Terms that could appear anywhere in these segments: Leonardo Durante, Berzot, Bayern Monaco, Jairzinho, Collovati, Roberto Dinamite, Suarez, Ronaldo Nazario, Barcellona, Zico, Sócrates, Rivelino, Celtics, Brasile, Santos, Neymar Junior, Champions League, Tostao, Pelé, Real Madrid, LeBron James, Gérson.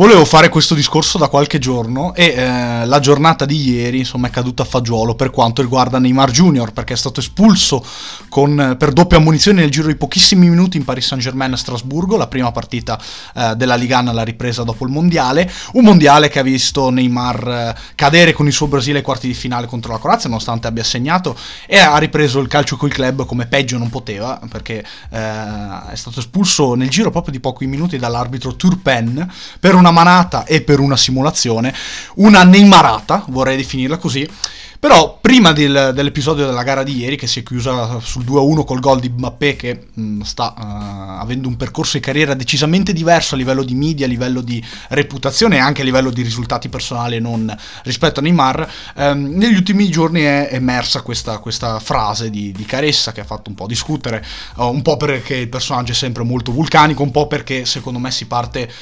Volevo fare questo discorso da qualche giorno e la giornata di ieri insomma è caduta a fagiolo per quanto riguarda Neymar Junior, perché è stato espulso per doppia ammonizione nel giro di pochissimi minuti in Paris Saint Germain a Strasburgo, la prima partita della Ligue 1 alla ripresa dopo il Mondiale, un Mondiale che ha visto Neymar cadere con il suo Brasile ai quarti di finale contro la Croazia nonostante abbia segnato, e ha ripreso il calcio coi club come peggio non poteva, perché è stato espulso nel giro proprio di pochi minuti dall'arbitro Turpin per una manata e per una simulazione, una neymarata, vorrei definirla così. Però prima dell'episodio della gara di ieri, che si è chiusa sul 2-1 col gol di Mbappé, che sta avendo un percorso di carriera decisamente diverso a livello di media, a livello di reputazione e anche a livello di risultati personali non rispetto a Neymar, negli ultimi giorni è emersa questa frase di Caressa che ha fatto un po' discutere, un po' perché il personaggio è sempre molto vulcanico, un po' perché secondo me si parte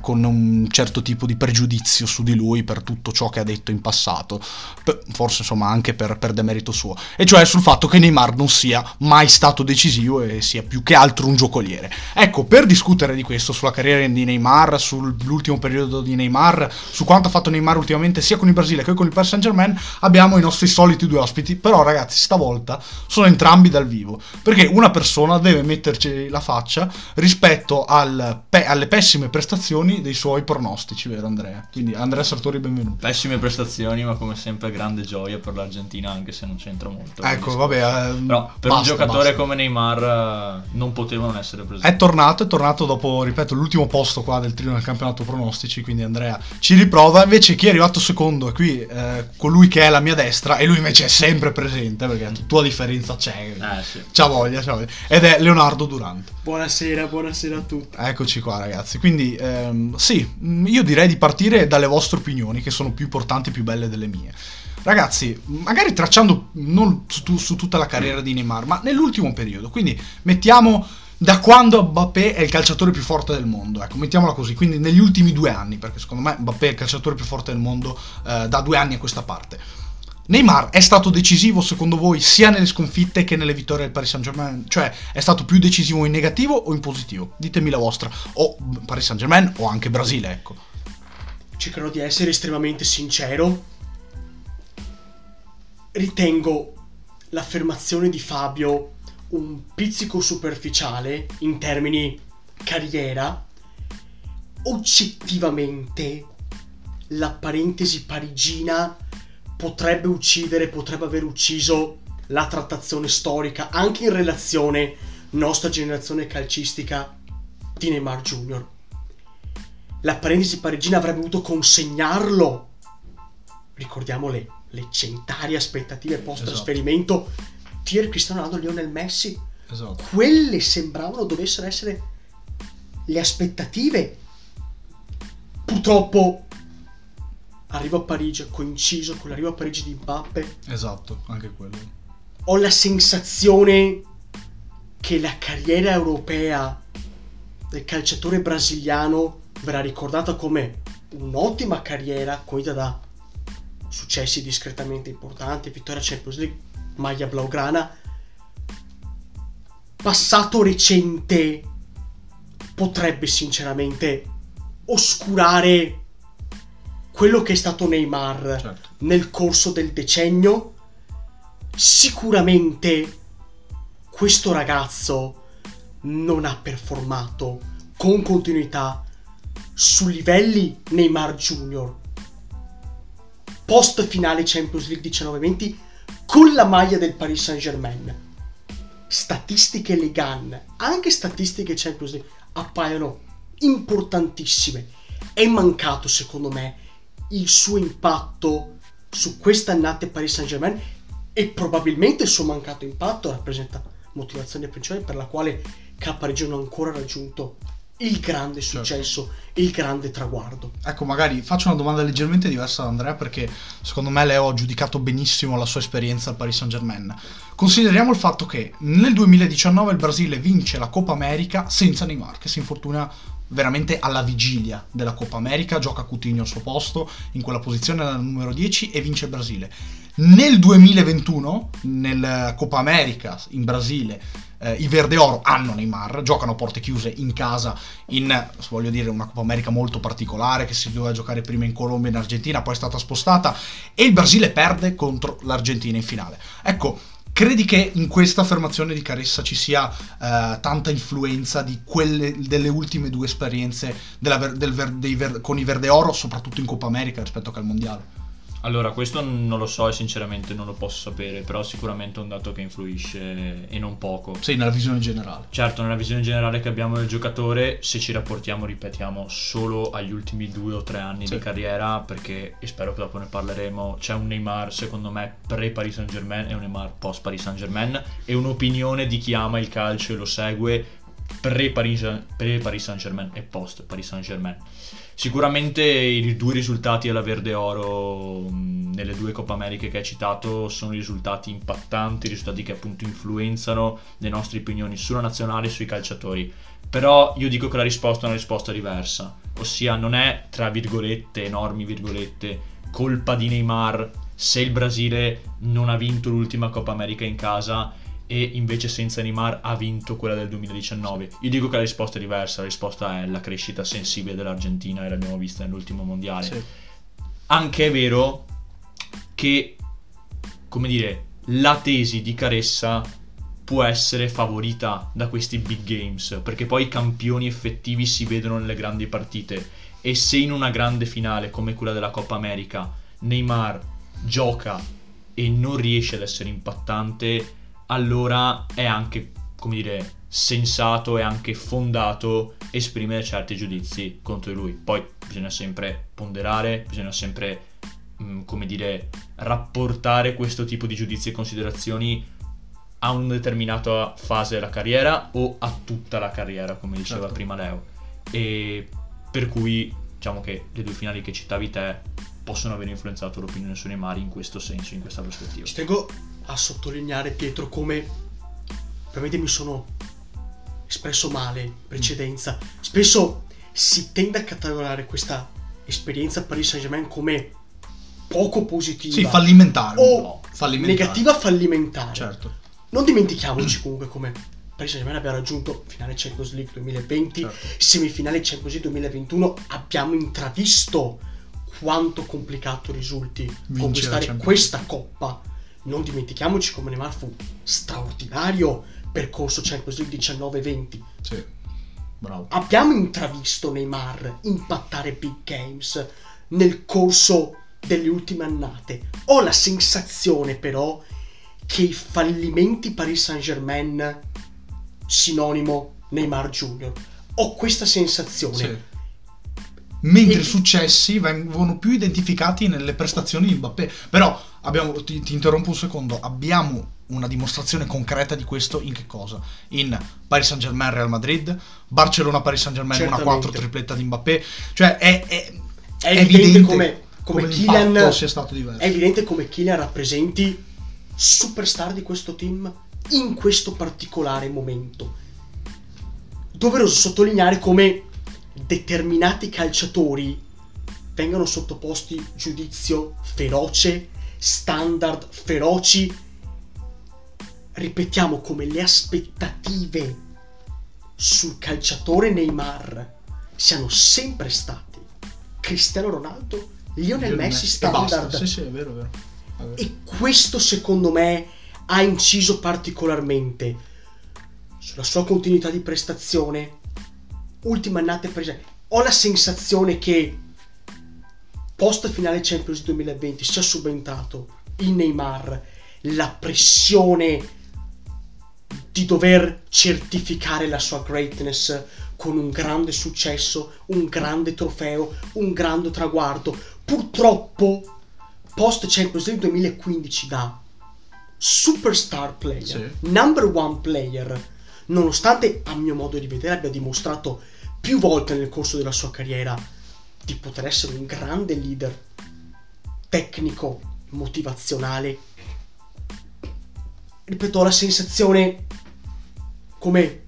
con un certo tipo di pregiudizio su di lui per tutto ciò che ha detto in passato. Forse insomma anche per demerito suo, e cioè sul fatto che Neymar non sia mai stato decisivo e sia più che altro un giocoliere. Ecco, per discutere di questo, sulla carriera di Neymar, sull'ultimo periodo di Neymar, su quanto ha fatto Neymar ultimamente sia con il Brasile che con il Paris Saint Germain, abbiamo i nostri soliti due ospiti. Però ragazzi, stavolta sono entrambi dal vivo, perché una persona deve metterci la faccia rispetto alle pessime prestazioni dei suoi pronostici, vero Andrea? Quindi Andrea Sartori, benvenuto. Pessime prestazioni, ma come sempre grande gioia per l'Argentina, anche se non c'entra molto. Ecco, vabbè, però per un giocatore come Neymar non poteva non essere presente. È tornato dopo, ripeto, l'ultimo posto qua del trio nel campionato pronostici, quindi Andrea ci riprova. Invece chi è arrivato secondo è qui colui che è alla mia destra, e lui invece è sempre presente, perché tua differenza c'è, sì. c'ha voglia, ed è Leonardo Durante. Buonasera a tutti. Eccoci qua ragazzi, quindi sì, io direi di partire dalle vostre opinioni, che sono più importanti e più belle delle mie. Ragazzi, magari tracciando non su tutta la carriera di Neymar, ma nell'ultimo periodo, quindi mettiamo da quando Mbappé è il calciatore più forte del mondo, ecco, mettiamola così, quindi negli ultimi 2 anni, perché secondo me Mbappé è il calciatore più forte del mondo da 2 anni a questa parte. Neymar è stato decisivo secondo voi sia nelle sconfitte che nelle vittorie del Paris Saint-Germain? Cioè, è stato più decisivo in negativo o in positivo? Ditemi la vostra, o Paris Saint-Germain o anche Brasile, ecco. Cercherò di essere estremamente sincero. Ritengo l'affermazione di Fabio un pizzico superficiale in termini carriera. Oggettivamente la parentesi parigina potrebbe aver ucciso la trattazione storica anche in relazione nostra generazione calcistica di Neymar Junior. La parentesi parigina avrebbe dovuto consegnarlo, ricordiamole, le cent'arie aspettative post-trasferimento, esatto. Tier Cristiano Ronaldo, Lionel Messi, esatto. Quelle sembravano dovessero essere le aspettative. Purtroppo arrivo a Parigi, coinciso con l'arrivo a Parigi di Mbappé. Esatto, anche quello. Ho la sensazione che la carriera europea del calciatore brasiliano verrà ricordata come un'ottima carriera condita da successi discretamente importanti, vittoria Champions League, maglia blaugrana. Passato recente potrebbe sinceramente oscurare quello che è stato Neymar, certo, nel corso del decennio. Sicuramente questo ragazzo non ha performato con continuità su livelli Neymar Junior post finale Champions League 19-20 con la maglia del Paris Saint Germain. Statistiche Ligue 1, anche statistiche Champions League appaiono importantissime. È mancato secondo me il suo impatto su quest'annata Paris Saint Germain, e probabilmente il suo mancato impatto rappresenta motivazione principale per la quale Parigi non ha ancora raggiunto il grande successo, certo, il grande traguardo. Ecco, magari faccio una domanda leggermente diversa da Andrea, perché secondo me Leo ha giudicato benissimo la sua esperienza al Paris Saint Germain. Consideriamo il fatto che nel 2019 il Brasile vince la Coppa America senza Neymar, che si infortuna veramente alla vigilia della Coppa America, gioca Coutinho al suo posto, in quella posizione era il numero 10 e vince il Brasile. Nel 2021, nella Coppa America in Brasile, i verdeoro hanno Neymar, giocano a porte chiuse in casa, in, voglio dire, una Coppa America molto particolare che si doveva giocare prima in Colombia e in Argentina, poi è stata spostata e il Brasile perde contro l'Argentina in finale. Ecco, credi che in questa affermazione di Caressa ci sia tanta influenza di quelle delle ultime due esperienze con i verdeoro, soprattutto in Coppa America rispetto che al Mondiale? Allora, questo non lo so e sinceramente non lo posso sapere, però sicuramente è un dato che influisce e non poco. Sì, nella visione generale. Certo, nella visione generale che abbiamo del giocatore, se ci rapportiamo, ripetiamo, solo agli ultimi 2 o 3 anni di carriera, perché, e spero che dopo ne parleremo, c'è un Neymar, secondo me, pre-Paris Saint Germain e un Neymar post-Paris Saint Germain, e un'opinione di chi ama il calcio e lo segue pre-Paris Saint Germain e post-Paris Saint Germain. Sicuramente i 2 risultati alla Verde Oro nelle 2 Coppa Americhe che hai citato sono risultati impattanti, risultati che appunto influenzano le nostre opinioni sulla nazionale e sui calciatori. Però io dico che la risposta è una risposta diversa, ossia non è, tra virgolette, enormi virgolette, colpa di Neymar se il Brasile non ha vinto l'ultima Coppa America in casa e invece senza Neymar ha vinto quella del 2019. Io dico che la risposta è diversa, la risposta è la crescita sensibile dell'Argentina e l'abbiamo vista nell'ultimo mondiale. Sì. Anche è vero che, come dire, la tesi di Caressa può essere favorita da questi big games, perché poi i campioni effettivi si vedono nelle grandi partite, e se in una grande finale come quella della Coppa America Neymar gioca e non riesce ad essere impattante, allora è anche, come dire, sensato e anche fondato esprimere certi giudizi contro di lui. Poi bisogna sempre ponderare, bisogna sempre, come dire, rapportare questo tipo di giudizi e considerazioni a una determinata fase della carriera o a tutta la carriera, come diceva certo prima Leo. E per cui diciamo che le 2 finali che citavi te possono aver influenzato l'opinione su Neymar in questo senso, in questa prospettiva. Ci tengo a sottolineare, Pietro, come veramente mi sono espresso male in precedenza. Spesso si tende a catalogare questa esperienza Paris Saint-Germain come poco positiva, sì, fallimentare, o no, fallimentare, negativa, fallimentare. Certo. Non dimentichiamoci comunque come Paris Saint-Germain abbiamo raggiunto finale Champions League 2020, certo, semifinale Champions League 2021, abbiamo intravisto quanto complicato risulti vincere conquistare questa coppa. Non dimentichiamoci come Neymar fu straordinario percorso Champions League 19-20. Sì, bravo. Abbiamo intravisto Neymar impattare big games nel corso delle ultime annate. Ho la sensazione però che i fallimenti Paris Saint-Germain sinonimo Neymar Junior. Ho questa sensazione. Sì. Mentre i successi vengono più identificati nelle prestazioni di Mbappé. Però ti interrompo un secondo, abbiamo una dimostrazione concreta di questo in che cosa? In Paris Saint-Germain Real Madrid, Barcellona Paris Saint-Germain 1-4 tripletta di Mbappé. Cioè è evidente come Kylian sia stato diverso. È evidente come Kylian rappresenti superstar di questo team in questo particolare momento. Doveroso sottolineare come determinati calciatori vengono sottoposti giudizio feroce, standard feroci. Ripetiamo come le aspettative sul calciatore Neymar siano sempre stati Cristiano Ronaldo, Lionel Messi standard. Sì, sì, è vero. E questo secondo me ha inciso particolarmente sulla sua continuità di prestazione. Ultima annata, per esempio, ho la sensazione che post finale Champions 2020 sia subentrato in Neymar la pressione di dover certificare la sua greatness con un grande successo, un grande trofeo, un grande traguardo. Purtroppo post Champions League 2015 da superstar player, sì, number 1 player, nonostante a mio modo di vedere abbia dimostrato più volte nel corso della sua carriera di poter essere un grande leader tecnico, motivazionale, ripeto, ho la sensazione come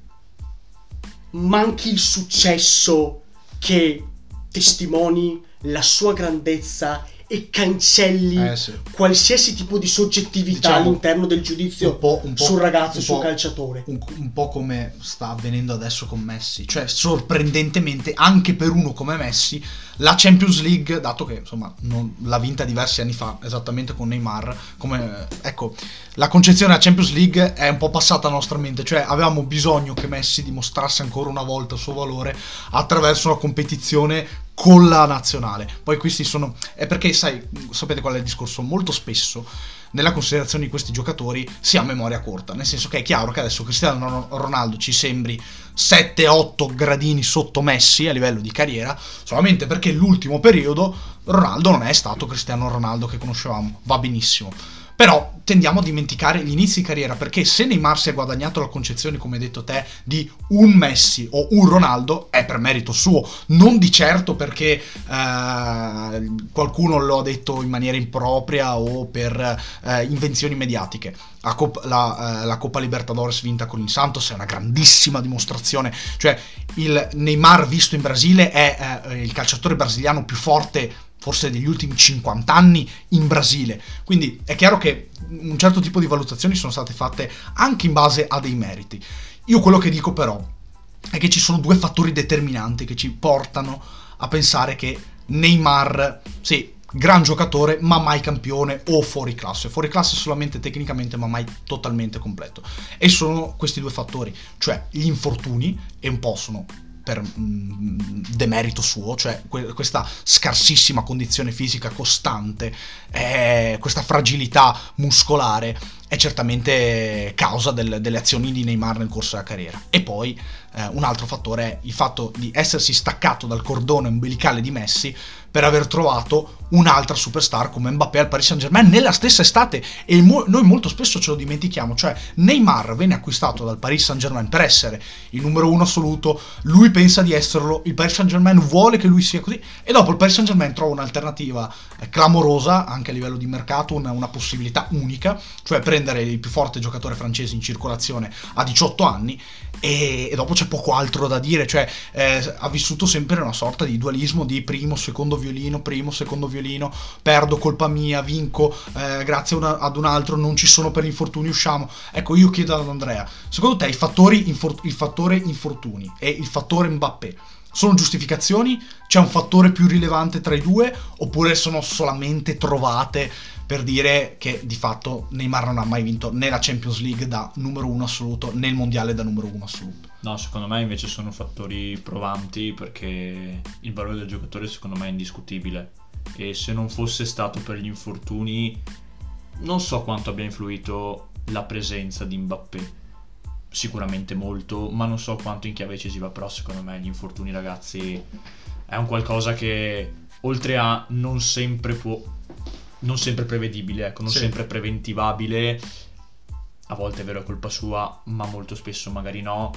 manchi il successo che testimoni la sua grandezza e cancelli qualsiasi tipo di soggettività, diciamo, all'interno del giudizio un po', sul ragazzo, sul calciatore. Un po' come sta avvenendo adesso con Messi, cioè sorprendentemente anche per uno come Messi la Champions League, dato che insomma non l'ha vinta diversi anni fa, esattamente con Neymar, come ecco, la concezione della Champions League è un po' passata alla nostra mente, cioè avevamo bisogno che Messi dimostrasse ancora una volta il suo valore attraverso una competizione con la nazionale. Poi questi sono, è perché sai, sapete qual è il discorso? Molto spesso nella considerazione di questi giocatori si ha memoria corta, nel senso che è chiaro che adesso Cristiano Ronaldo ci sembri 7-8 gradini sotto Messi a livello di carriera solamente perché l'ultimo periodo Ronaldo non è stato Cristiano Ronaldo che conoscevamo, va benissimo, però tendiamo a dimenticare gli inizi di carriera, perché se Neymar si è guadagnato la concezione, come hai detto te, di un Messi o un Ronaldo, è per merito suo, non di certo perché qualcuno lo ha detto in maniera impropria o per invenzioni mediatiche. La Coppa Libertadores vinta con il Santos è una grandissima dimostrazione, cioè il Neymar visto in Brasile è il calciatore brasiliano più forte forse degli ultimi 50 anni in Brasile, quindi è chiaro che un certo tipo di valutazioni sono state fatte anche in base a dei meriti. Io quello che dico però è che ci sono due fattori determinanti che ci portano a pensare che Neymar, sì, gran giocatore ma mai campione o fuori classe solamente tecnicamente ma mai totalmente completo, e sono questi due fattori, cioè gli infortuni, e un po' sono per demerito suo, cioè questa scarsissima condizione fisica costante, questa fragilità muscolare è certamente causa delle azioni di Neymar nel corso della carriera. E poi un altro fattore è il fatto di essersi staccato dal cordone umbilicale di Messi per aver trovato un'altra superstar come Mbappé al Paris Saint Germain nella stessa estate, e noi molto spesso ce lo dimentichiamo, cioè Neymar venne acquistato dal Paris Saint Germain per essere il numero uno assoluto, lui pensa di esserlo, il Paris Saint Germain vuole che lui sia così, e dopo il Paris Saint Germain trova un'alternativa clamorosa anche a livello di mercato, una possibilità unica, cioè il più forte giocatore francese in circolazione a 18 anni e dopo c'è poco altro da dire, cioè ha vissuto sempre una sorta di dualismo di primo, secondo violino, perdo, colpa mia, vinco, grazie ad un altro, non ci sono per infortuni, usciamo. Ecco, io chiedo ad Andrea, secondo te il fattore infortuni e il fattore Mbappé sono giustificazioni? C'è un fattore più rilevante tra i due oppure sono solamente trovate per dire che di fatto Neymar non ha mai vinto né la Champions League da numero uno assoluto né il Mondiale da numero uno assoluto? No, secondo me invece sono fattori provanti, perché il valore del giocatore secondo me è indiscutibile e se non fosse stato per gli infortuni non so quanto abbia influito la presenza di Mbappé, sicuramente molto, ma non so quanto in chiave decisiva. Però secondo me gli infortuni, ragazzi, è un qualcosa che oltre a non sempre prevedibile, ecco, non sempre preventivabile, a volte è vero è colpa sua ma molto spesso magari no,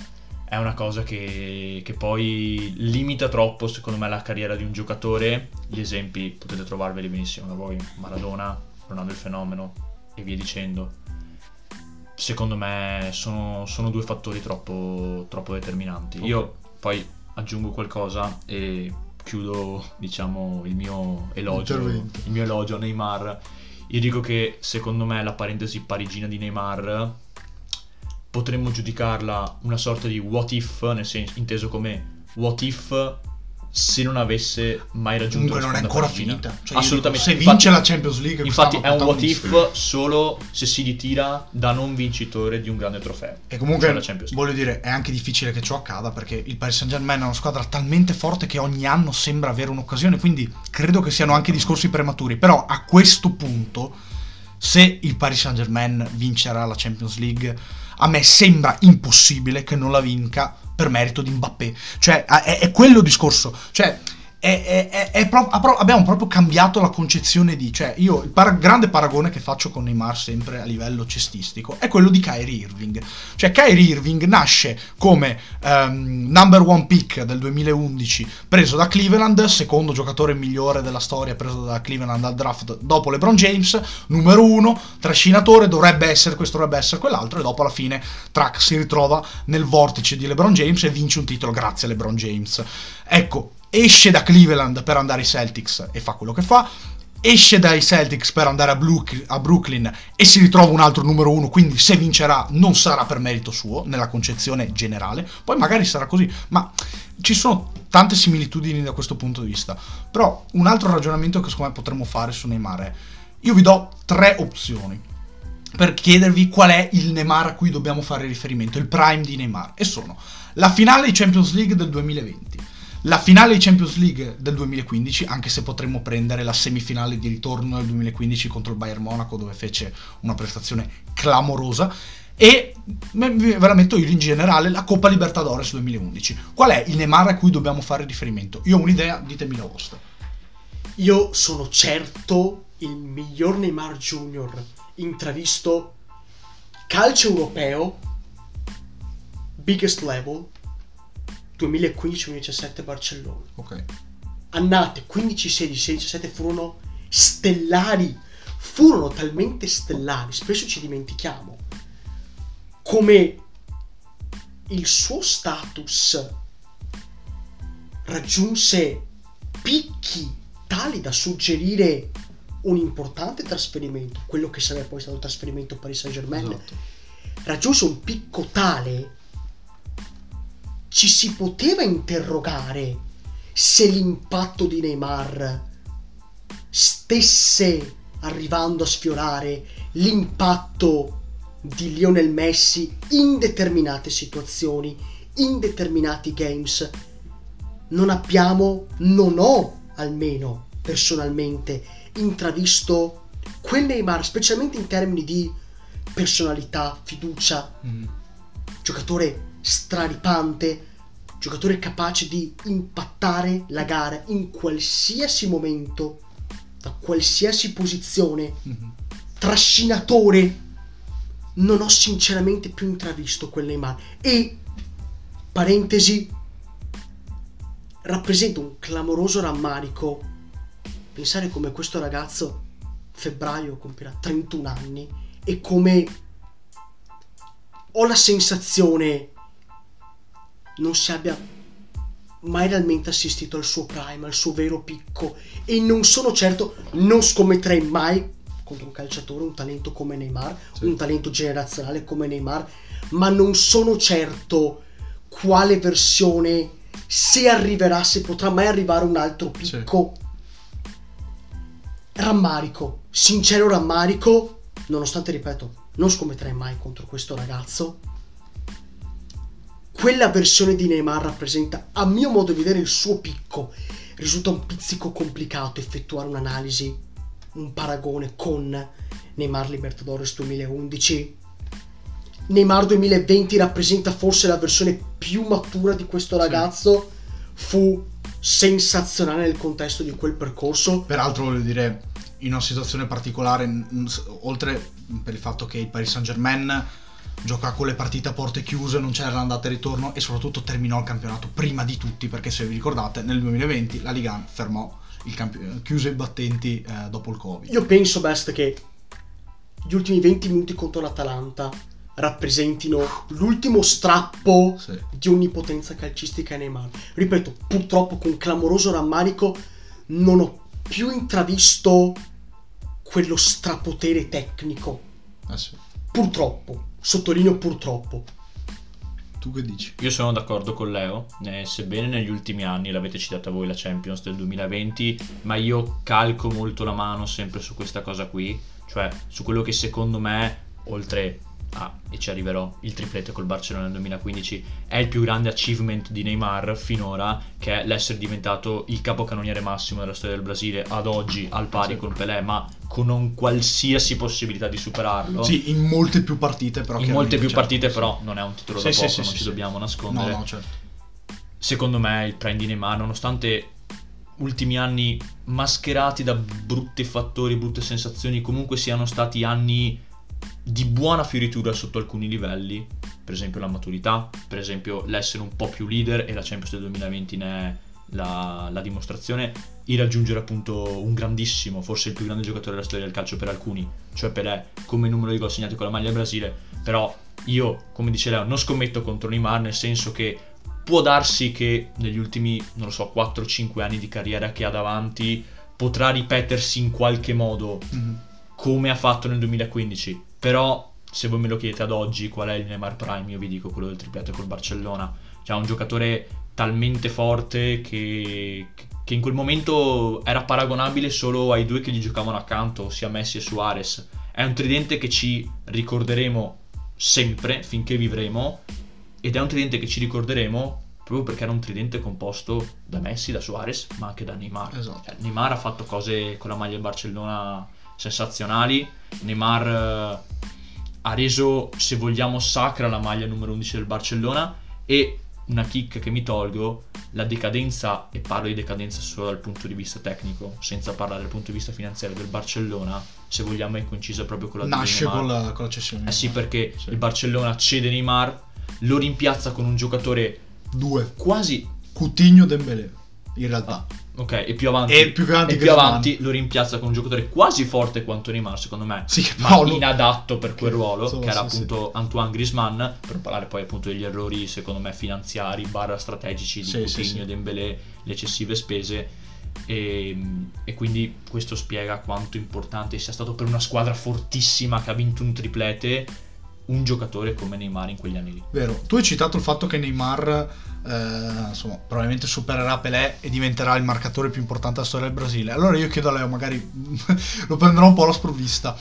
è una cosa che poi limita troppo secondo me la carriera di un giocatore. Gli esempi potete trovarveli benissimo da voi, Maradona, Ronaldo il fenomeno e via dicendo. Secondo me sono due fattori troppo determinanti. Okay. Io poi aggiungo qualcosa e chiudo, diciamo, il mio elogio a Neymar. Io dico che secondo me la parentesi parigina di Neymar potremmo giudicarla una sorta di what if, nel senso inteso come what if se non avesse mai raggiunto. Comunque non è ancora finita, cioè, assolutamente. Dico, se vince la Champions League, infatti è un what if solo se si ritira da non vincitore di un grande trofeo. E comunque, cioè, voglio dire, è anche difficile che ciò accada perché il Paris Saint Germain è una squadra talmente forte che ogni anno sembra avere un'occasione, quindi credo che siano anche discorsi prematuri. Però a questo punto, se il Paris Saint Germain vincerà la Champions League, a me sembra impossibile che non la vinca per merito di Mbappé, cioè è quello il discorso, cioè abbiamo proprio cambiato la concezione di, cioè io il grande paragone che faccio con Neymar sempre a livello cestistico è quello di Kyrie Irving. Cioè Kyrie Irving nasce come #1 pick del 2011 preso da Cleveland, secondo giocatore migliore della storia preso da Cleveland al draft dopo LeBron James, numero 1, trascinatore, dovrebbe essere questo, dovrebbe essere quell'altro, e dopo alla fine Track si ritrova nel vortice di LeBron James e vince un titolo grazie a LeBron James. Ecco, esce da Cleveland per andare ai Celtics e fa quello che fa, esce dai Celtics per andare a Brooklyn e si ritrova un altro numero 1, quindi se vincerà non sarà per merito suo, nella concezione generale, poi magari sarà così, ma ci sono tante similitudini da questo punto di vista. Però un altro ragionamento che secondo me potremmo fare su Neymar è, io vi do 3 opzioni per chiedervi qual è il Neymar a cui dobbiamo fare riferimento, il prime di Neymar, e sono la finale di Champions League del 2020, la finale di Champions League del 2015, anche se potremmo prendere la semifinale di ritorno del 2015 contro il Bayern Monaco, dove fece una prestazione clamorosa, e ve la metto io in generale, la Coppa Libertadores 2011. Qual è il Neymar a cui dobbiamo fare riferimento? Io ho un'idea, ditemi la vostra. Io sono certo il miglior Neymar Junior intravisto calcio europeo, biggest level, 2015-2017 Barcellona. Ok. Annate 15-16-17 furono stellari, furono talmente stellari, spesso ci dimentichiamo come il suo status raggiunse picchi tali da suggerire un importante trasferimento, quello che sarebbe poi stato il trasferimento Paris Saint Germain. Esatto. Raggiunse un picco tale, ci si poteva interrogare se l'impatto di Neymar stesse arrivando a sfiorare l'impatto di Lionel Messi in determinate situazioni, in determinati games. Non ho almeno personalmente intravisto quel Neymar, specialmente in termini di personalità, fiducia, giocatore straripante, giocatore capace di impattare la gara in qualsiasi momento, da qualsiasi posizione, trascinatore. Non ho sinceramente più intravisto quel Neymar. E, parentesi, rappresenta un clamoroso rammarico pensare come questo ragazzo febbraio compirà 31 anni e come ho la sensazione non si abbia mai realmente assistito al suo prime, al suo vero picco, e non sono certo, non scommetterei mai contro un calciatore, un talento come Neymar, sì, un talento generazionale come Neymar, ma non sono certo quale versione, se arriverà, se potrà mai arrivare un altro picco. Sì. Rammarico, sincero rammarico, nonostante, ripeto, non scommetterei mai contro questo ragazzo. Quella versione di Neymar rappresenta, a mio modo di vedere, il suo picco. Risulta un pizzico complicato effettuare un'analisi, un paragone con Neymar Libertadores 2011. Neymar 2020 rappresenta forse la versione più matura di questo ragazzo. Sì. Fu sensazionale nel contesto di quel percorso. Peraltro voglio dire, in una situazione particolare, oltre per il fatto che il Paris Saint Germain gioca con le partite a porte chiuse, non c'era l'andata e ritorno, e soprattutto terminò il campionato prima di tutti, perché se vi ricordate nel 2020 la Ligue 1 fermò il chiuse i battenti dopo il Covid. Io penso, Best, che gli ultimi 20 minuti contro l'Atalanta rappresentino l'ultimo strappo, sì, di onnipotenza calcistica in Neymar. Ripeto, purtroppo con clamoroso rammarico non ho più intravisto quello strapotere tecnico. Sì. Purtroppo. Sottolineo purtroppo. Tu che dici? Io sono d'accordo con Leo, sebbene negli ultimi anni, l'avete citata voi la Champions del 2020, ma io calco molto la mano sempre su questa cosa qui, cioè su quello che secondo me, oltre a, e ci arriverò, il triplete col Barcellona nel 2015, è il più grande achievement di Neymar finora, che è l'essere diventato il capocannoniere massimo della storia del Brasile ad oggi, al pari con Pelé, ma con un qualsiasi possibilità di superarlo. Sì, in molte più partite, però. In molte più partite, però, non è un titolo da poco, non ci dobbiamo nascondere. No, certo. Secondo me il prime di Neymar, nonostante ultimi anni mascherati da brutti fattori, brutte sensazioni, comunque siano stati anni di buona fioritura sotto alcuni livelli, per esempio la maturità, per esempio l'essere un po' più leader, e la Champions del 2020 ne è la dimostrazione, e raggiungere appunto un grandissimo, forse il più grande giocatore della storia del calcio per alcuni, cioè Pelé, come numero di gol segnati con la maglia del Brasile. Però io, come dice Leo, non scommetto contro Neymar, nel senso che può darsi che negli ultimi, non lo so, 4-5 anni di carriera che ha davanti potrà ripetersi in qualche modo, come ha fatto nel 2015. Però se voi me lo chiedete ad oggi qual è il Neymar Prime, io vi dico quello del triplete col Barcellona, cioè un giocatore talmente forte che in quel momento era paragonabile solo ai due che gli giocavano accanto, ossia Messi e Suarez. È un tridente che ci ricorderemo sempre finché vivremo, ed è un tridente che ci ricorderemo proprio perché era un tridente composto da Messi, da Suarez, ma anche da Neymar. Esatto. Neymar ha fatto cose con la maglia del Barcellona sensazionali. Neymar ha reso, se vogliamo, sacra la maglia numero 11 del Barcellona. E una chicca che mi tolgo, la decadenza, e parlo di decadenza solo dal punto di vista tecnico, senza parlare dal punto di vista finanziario del Barcellona, se vogliamo è concisa proprio con la Neymar. Nasce con la cessione. Sì, perché sì, il Barcellona cede Neymar, lo rimpiazza con un giocatore, due, quasi Coutinho, Dembélé in realtà. Ok, e più avanti, lo rimpiazza con un giocatore quasi forte quanto Neymar, secondo me, sì, ma inadatto per quel ruolo, che era appunto Antoine Griezmann, per parlare poi appunto degli errori, secondo me, finanziari / strategici di Coutinho, Dembélé, le eccessive spese, e quindi questo spiega quanto importante sia stato per una squadra fortissima che ha vinto un triplete un giocatore come Neymar in quegli anni lì. Vero, tu hai citato il fatto che Neymar probabilmente supererà Pelé e diventerà il marcatore più importante della storia del Brasile. Allora io chiedo a Leo, magari lo prenderò un po' alla sprovvista.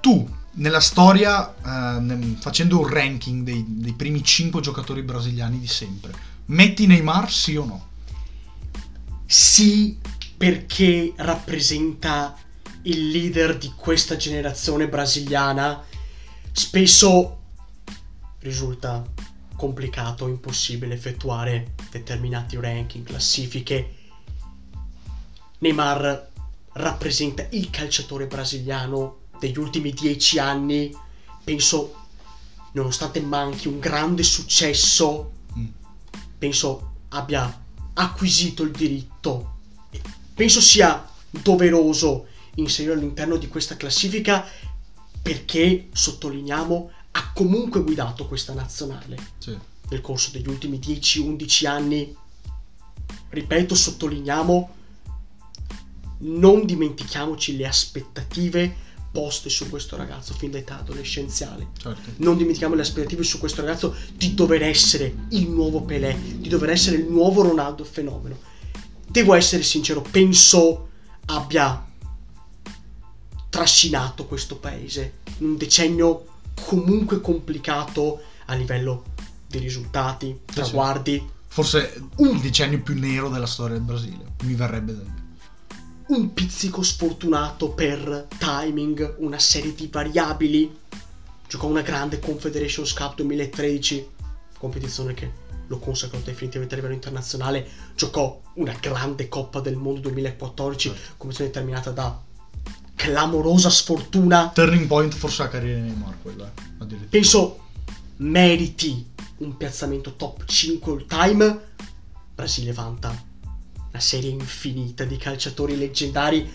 Tu nella storia, facendo un ranking dei primi 5 giocatori brasiliani di sempre, metti Neymar sì o no? Sì, perché rappresenta il leader di questa generazione brasiliana. Spesso risulta complicato, impossibile effettuare determinati ranking, classifiche. Neymar rappresenta il calciatore brasiliano degli ultimi 10 anni. Penso, nonostante manchi un grande successo, penso abbia acquisito il diritto. Penso sia doveroso inserirlo all'interno di questa classifica, perché, sottolineiamo, ha comunque guidato questa nazionale nel corso degli ultimi 10-11 anni. Ripeto, sottolineiamo, non dimentichiamoci le aspettative poste su questo ragazzo fin da età adolescenziale. Non dimentichiamo le aspettative su questo ragazzo di dover essere il nuovo Pelé, di dover essere il nuovo Ronaldo fenomeno. Devo essere sincero, penso abbia trascinato questo paese in un decennio comunque complicato a livello di risultati, traguardi. Forse un decennio più nero della storia del Brasile, mi verrebbe da dire. Un pizzico sfortunato per timing, una serie di variabili. Giocò una grande Confederations Cup 2013, competizione che lo consacrò definitivamente a livello internazionale. Giocò una grande Coppa del Mondo 2014, competizione determinata da clamorosa sfortuna. Turning point forse la carriera di Neymar, quella. Penso meriti un piazzamento top 5 all time. Brasile vanta una serie infinita di calciatori leggendari,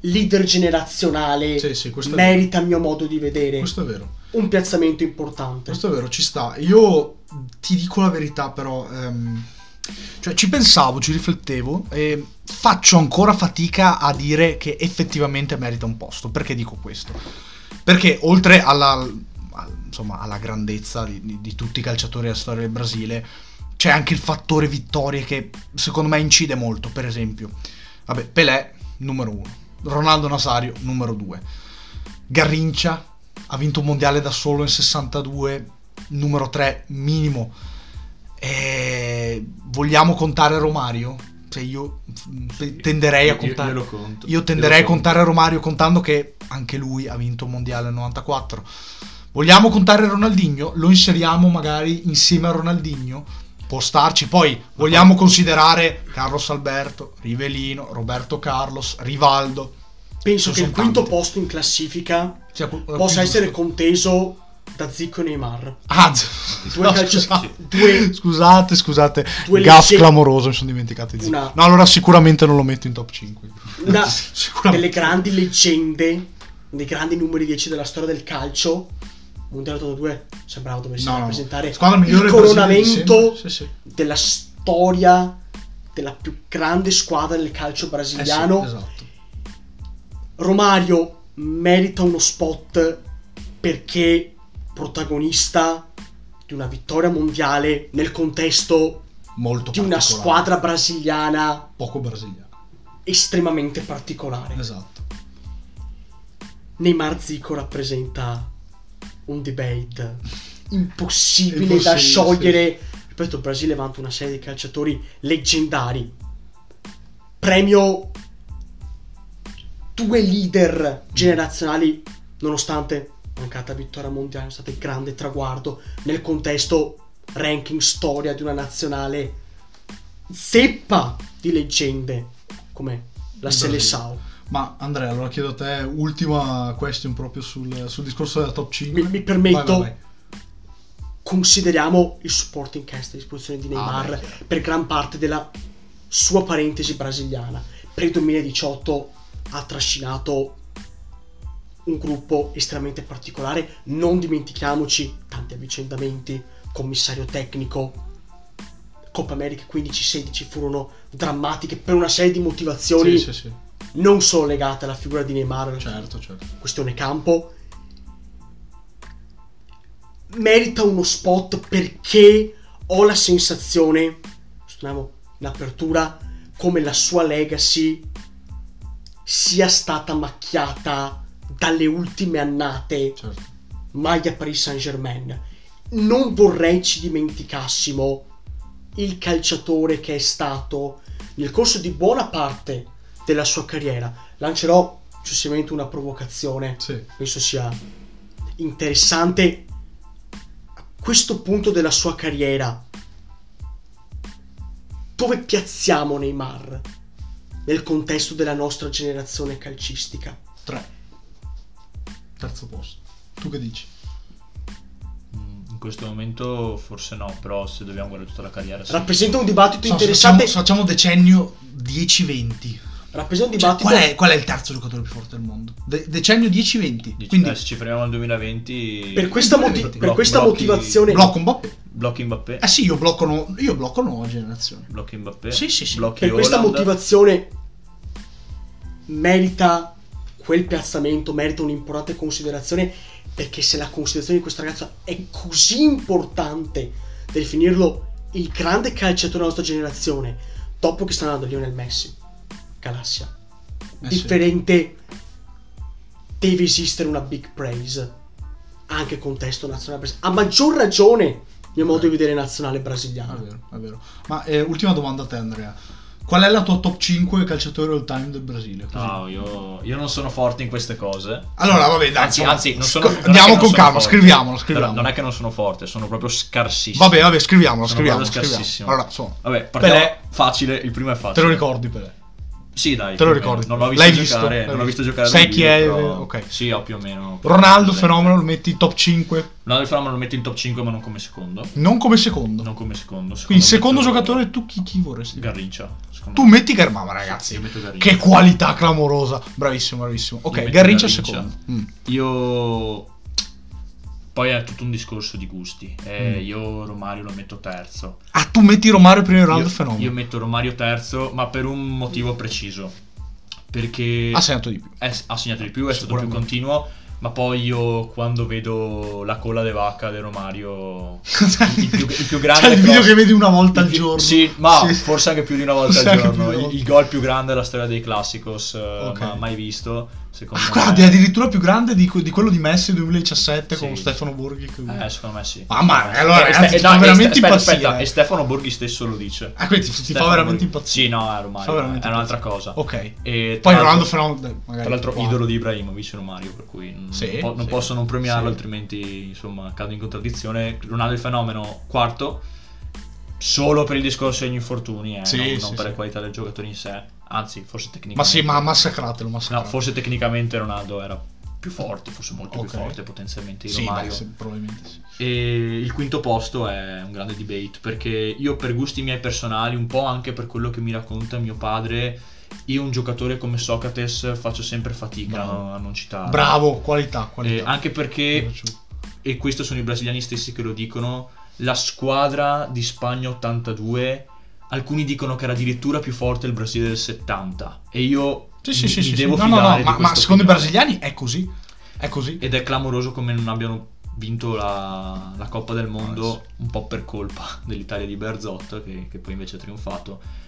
leader generazionale. Merita, a mio modo di vedere, questo è vero, un piazzamento importante. Questo è vero, ci sta. Io ti dico la verità, però cioè ci pensavo, ci riflettevo e faccio ancora fatica a dire che effettivamente merita un posto. Perché dico questo? Perché oltre alla grandezza di tutti i calciatori della storia del Brasile, c'è anche il fattore vittorie che secondo me incide molto. Per esempio, Pelé numero 1, Ronaldo Nazario numero 2, Garrincha ha vinto un mondiale da solo nel 62 numero 3 minimo. E vogliamo contare Romario? Cioè io tenderei a contare. Io tenderei a contare Romario, contando che anche lui ha vinto un mondiale nel 94. Vogliamo contare Ronaldinho? Lo inseriamo magari insieme a Ronaldinho? può starci. Poi vogliamo considerare Carlos Alberto, Rivelino, Roberto Carlos, Rivaldo. Penso che il quinto posto in classifica possa essere conteso da Zico e Neymar. Scusate, gas clamoroso, mi sono dimenticato di Zico. No, allora sicuramente non lo metto in top 5. Una delle grandi leggende, dei grandi numeri 10 della storia del calcio. Mondiale 82 sembrava dovesse rappresentare il coronamento della storia della più grande squadra del calcio brasiliano. Esatto. Romario merita uno spot perché protagonista di una vittoria mondiale nel contesto molto di una squadra brasiliana poco brasiliana, estremamente particolare. Esatto. Neymar Zico rappresenta un debate impossibile da sciogliere. Ripeto, il Brasile vanta una serie di calciatori leggendari, premio due leader generazionali, nonostante mancata vittoria mondiale, è stato il grande traguardo nel contesto ranking storia di una nazionale zeppa di leggende come la Seleção. Ma Andrea, allora chiedo a te ultima question proprio sul discorso della top 5. Mi permetto, vai. Consideriamo il supporting cast a disposizione di Neymar per gran parte della sua parentesi brasiliana. Per il 2018 ha trascinato un gruppo estremamente particolare, non dimentichiamoci tanti avvicendamenti, commissario tecnico, Coppa America 15-16 furono drammatiche per una serie di motivazioni. Sì. Non solo legate alla figura di Neymar, certo. Questione campo. Merita uno spot perché ho la sensazione, stiamo in apertura, come la sua legacy sia stata macchiata dalle ultime annate, certo, mai a Paris Saint Germain. Non vorrei ci dimenticassimo il calciatore che è stato nel corso di buona parte della sua carriera. Lancerò successivamente una provocazione, penso sia interessante. A questo punto della sua carriera, dove piazziamo Neymar nel contesto della nostra generazione calcistica? 3, terzo posto, tu che dici? In questo momento forse no, però se dobbiamo guardare tutta la carriera rappresenta un dibattito interessante. Facciamo decennio 10-20. Rappresenta un dibattito. Qual è il terzo giocatore più forte del mondo? Decennio 10-20. Quindi se ci fermiamo al 2020. Per questa, motivazione. Blocco Mbappé. Blocco Mbappé. Ah sì, io blocco nuova generazione. Blocco Mbappé. Sì. Per questa motivazione merita quel piazzamento, merita un'importante considerazione, perché se la considerazione di questo ragazzo è così importante per definirlo il grande calciatore della nostra generazione, dopo che sta andando Lionel Messi, galassia differente, deve esistere una big praise anche contesto nazionale, a maggior ragione mio modo di vedere nazionale brasiliano. È vero. Ma ultima domanda a te, Andrea. Qual è la tua top 5 calciatori all time del Brasile? No, io non sono forte in queste cose. Allora vabbè, dai, anzi non sono, andiamo con calma, scriviamolo. Non è che non sono forte, sono proprio scarsissimo. Vabbè, scriviamolo. Allora, vabbè, Pelé, facile, il primo è facile. Te lo ricordi Pelé? Sì, dai. Te lo ricordi? Non l'ho visto giocare, sai chi è? Però... ok. Sì, ho più o meno. Ronaldo fenomeno lo metti in top 5? Ronaldo fenomeno lo metti in top 5, ma non come secondo. Non come secondo. Quindi secondo giocatore tu chi vorresti? Garrincha. Tu metti Garrincha, ragazzi. Io metto Garrincha. Che qualità clamorosa. Bravissimo. Ok, Garrincha secondo. Io poi è tutto un discorso di gusti. Io Romario lo metto terzo. Ah, tu metti Romario prima di Ronaldo fenomeno. Io metto Romario terzo, ma per un motivo preciso. Perché ha segnato di più. È stato più continuo. Ma poi io quando vedo la colla de vacca di Romario, il più grande, cioè il video che vedi una volta al giorno. Sì, ma forse anche più di una volta al giorno. Il gol più grande della storia dei Classicos, mai visto. Guardi, è addirittura più grande di quello di Messi 2017 con Stefano Borghi. Secondo me sì. Mamma, allora ti fa veramente impazzire. E Stefano Borghi stesso lo dice. Ti fa veramente impazzire. Sì, no, Romario è un'altra cosa. Ok. E poi Ronaldo Fenomeno, tra l'altro idolo di Ibrahimovic Romario, per cui non posso non premiarlo, altrimenti insomma cado in contraddizione. Ronaldo il Fenomeno quarto, solo per il discorso degli infortuni, non per le qualità del giocatore in sé. Anzi, forse tecnicamente. Ma massacratelo. No, forse tecnicamente Ronaldo era più forte, forse molto più forte potenzialmente di Romario. Sì, probabilmente sì. E il quinto posto è un grande debate, perché io, per gusti miei personali, un po' anche per quello che mi racconta mio padre, io un giocatore come Sócrates faccio sempre fatica a non citarlo. Bravo, qualità. Anche perché, e questo sono i brasiliani stessi che lo dicono, la squadra di Spagna 82, alcuni dicono che era addirittura più forte il Brasile del 70, e io devo fidare. Ma secondo i brasiliani è così ed è clamoroso come non abbiano vinto la Coppa del Mondo, un po' per colpa dell'Italia di Berzot, che poi invece ha trionfato.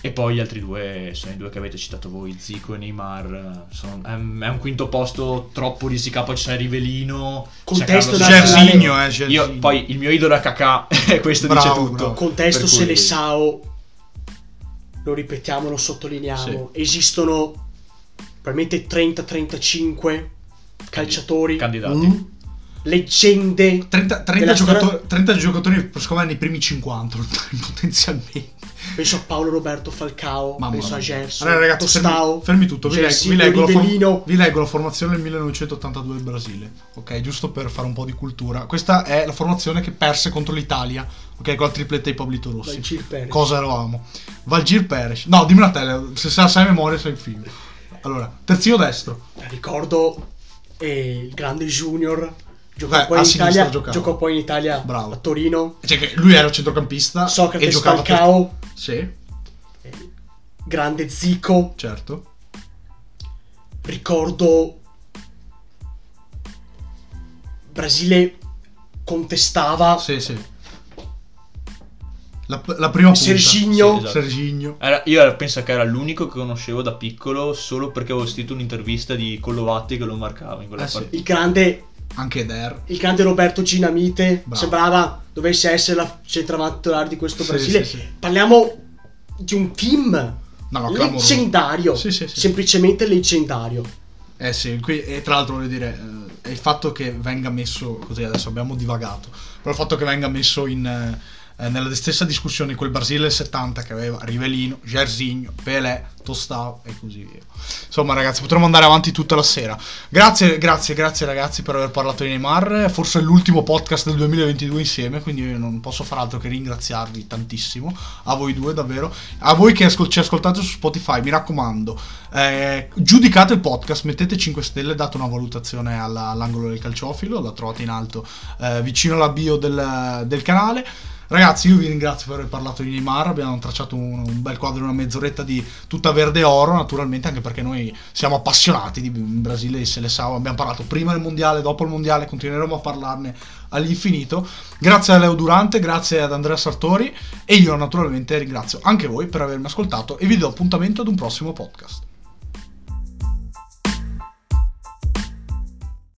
E poi gli altri due sono i due che avete citato voi, Zico e Neymar. È un quinto posto troppo risicato. Poi c'è Rivelino, contesto da Serginho, io poi il mio idolo è Kakà, questo dice tutto. Contesto Seleção, lo ripetiamo, lo sottolineiamo, esistono probabilmente 30-35 calciatori candidati, leggende, 30 giocatori secondo me nei primi 50 potenzialmente. Penso a Paolo Roberto Falcao, penso a Gérson. Allora ragazzi, Tostao, fermi tutto, vi leggo la formazione del 1982 del Brasile, ok? Giusto per fare un po' di cultura. Questa è la formazione che perse contro l'Italia, ok? Con la tripletta di Pablito Rossi. Valdir Peres. Cosa eravamo? Valdir Peres. No, dimmi la tele, se la sai a memoria sei il figlio. Allora, terzino destro. Ricordo il grande Junior. Giocò poi in Italia, bravo, a Torino. Cioè che lui era il centrocampista. Sócrates, e Falcao. Sì. Grande Zico. Certo. Ricordo Brasile contestava. Sì. La prima punta. Serginho. Serginho. Io penso che era l'unico che conoscevo da piccolo, solo perché avevo sentito un'intervista di Collovatti che lo marcava in quella partita. Il grande... Anche Der. Il grande Roberto Dinamite, sembrava dovesse essere la centravanti titolare di questo Brasile. Sì. Parliamo di un team leggendario, semplicemente leggendario. Qui, e tra l'altro voglio dire, è il fatto che venga messo così, adesso abbiamo divagato, però il fatto che venga messo nella stessa discussione quel Brasile del 70 che aveva Rivelino, Jairzinho, Pelé, Tostao e così via. Insomma ragazzi, potremmo andare avanti tutta la sera. Grazie ragazzi per aver parlato di Neymar. Forse è l'ultimo podcast del 2022 insieme, quindi io non posso far altro che ringraziarvi tantissimo, a voi due davvero. A voi che ci ascoltate su Spotify, mi raccomando, giudicate il podcast, mettete 5 stelle, date una valutazione all'angolo del calciofilo, la trovate in alto vicino alla bio del canale. Ragazzi, io vi ringrazio per aver parlato di Neymar, abbiamo tracciato un bel quadro, una mezz'oretta di tutta verde e oro, naturalmente, anche perché noi siamo appassionati di Brasile e di Seleção, abbiamo parlato prima del Mondiale, dopo il Mondiale, continueremo a parlarne all'infinito. Grazie a Leo Durante, grazie ad Andrea Sartori, e io naturalmente ringrazio anche voi per avermi ascoltato e vi do appuntamento ad un prossimo podcast.